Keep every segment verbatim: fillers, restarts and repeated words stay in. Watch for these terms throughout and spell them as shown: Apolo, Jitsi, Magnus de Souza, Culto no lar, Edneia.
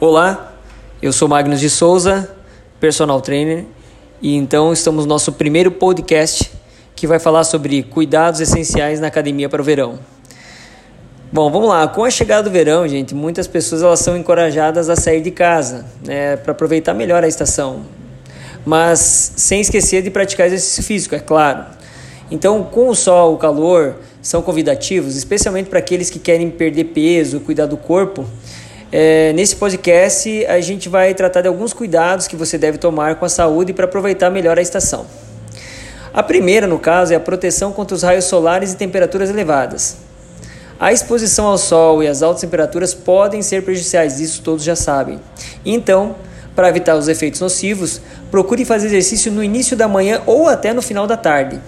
Olá, eu sou Magnus de Souza, personal trainer, e então estamos no nosso primeiro podcast que vai falar sobre cuidados essenciais na academia para o verão. Bom, vamos lá. Com a chegada do verão, gente, muitas pessoas elas são encorajadas a sair de casa, né, para aproveitar melhor a estação, mas sem esquecer de praticar exercício físico, é claro. Então, com o sol, o calor, são convidativos, especialmente para aqueles que querem perder peso, cuidar do corpo. É, nesse podcast a gente vai tratar de alguns cuidados que você deve tomar com a saúde para aproveitar melhor a estação. A primeira, no caso, é a proteção contra os raios solares e temperaturas elevadas. A exposição ao sol e às altas temperaturas podem ser prejudiciais, isso todos já sabem. Então, para evitar os efeitos nocivos, procure fazer exercício no início da manhã ou até no final da tarde.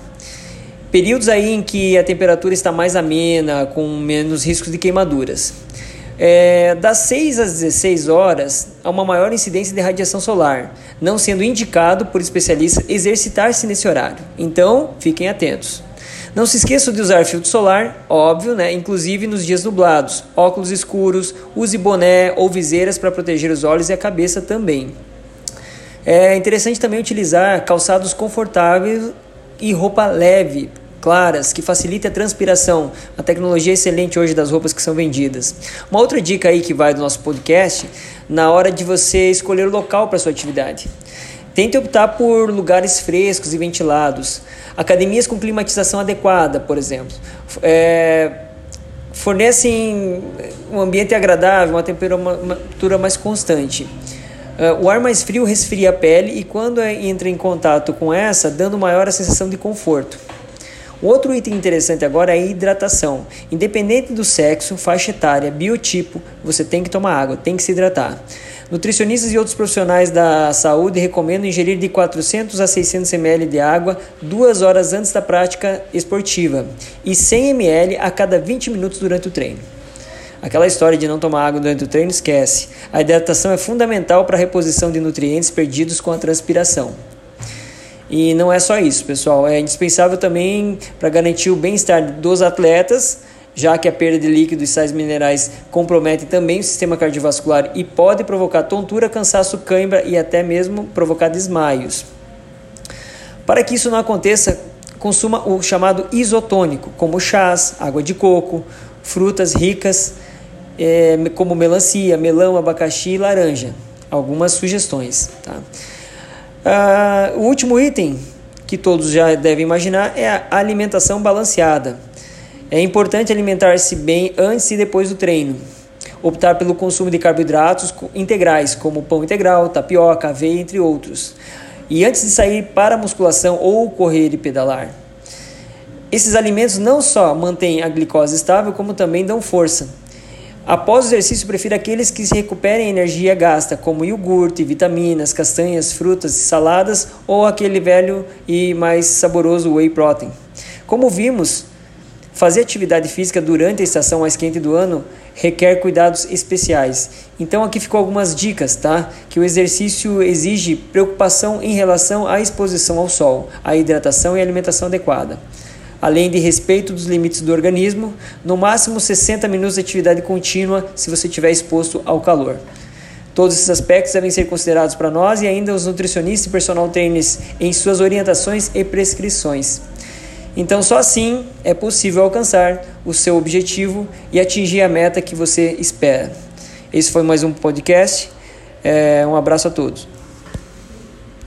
Períodos aí em que a temperatura está mais amena, com menos risco de queimaduras. É, das seis às dezesseis horas, há uma maior incidência de radiação solar, não sendo indicado por especialistas exercitar-se nesse horário. Então, fiquem atentos. Não se esqueçam de usar filtro solar, óbvio, né? Inclusive nos dias nublados, óculos escuros, use boné ou viseiras para proteger os olhos e a cabeça também. É interessante também utilizar calçados confortáveis e roupa leve, claras, que facilita a transpiração. A tecnologia é excelente hoje das roupas que são vendidas. Uma outra dica aí que vai do nosso podcast, na hora de você escolher o local para sua atividade. Tente optar por lugares frescos e ventilados. Academias com climatização adequada, por exemplo, é, fornecem um ambiente agradável, uma temperatura mais constante. O ar mais frio resfria a pele e quando entra em contato com essa, dando maior a sensação de conforto. Outro item interessante agora é a hidratação. Independente do sexo, faixa etária, biotipo, você tem que tomar água, tem que se hidratar. Nutricionistas e outros profissionais da saúde recomendam ingerir de quatrocentos a seiscentos ml de água duas horas antes da prática esportiva e cem ml a cada vinte minutos durante o treino. Aquela história de não tomar água durante o treino, esquece. A hidratação é fundamental para a reposição de nutrientes perdidos com a transpiração. E não é só isso, pessoal. É indispensável também para garantir o bem-estar dos atletas, já que a perda de líquidos e sais minerais compromete também o sistema cardiovascular e pode provocar tontura, cansaço, cãibra e até mesmo provocar desmaios. Para que isso não aconteça, consuma o chamado isotônico, como chás, água de coco, frutas ricas, é, como melancia, melão, abacaxi e laranja. Algumas sugestões, tá? Uh, o último item que todos já devem imaginar é a alimentação balanceada. É importante alimentar-se bem antes e depois do treino. Optar pelo consumo de carboidratos integrais, como pão integral, tapioca, aveia, entre outros. E antes de sair para a musculação ou correr e pedalar. Esses alimentos não só mantêm a glicose estável, como também dão força. Após o exercício, prefiro aqueles que se recuperem a energia gasta, como iogurte, vitaminas, castanhas, frutas e saladas, ou aquele velho e mais saboroso whey protein. Como vimos, fazer atividade física durante a estação mais quente do ano requer cuidados especiais. Então aqui ficou algumas dicas, tá? Que o exercício exige preocupação em relação à exposição ao sol, à hidratação e alimentação adequada. Além de respeito dos limites do organismo, no máximo sessenta minutos de atividade contínua se você estiver exposto ao calor. Todos esses aspectos devem ser considerados para nós e ainda os nutricionistas e personal trainers em suas orientações e prescrições. Então só assim é possível alcançar o seu objetivo e atingir a meta que você espera. Esse foi mais um podcast. É, um abraço a todos.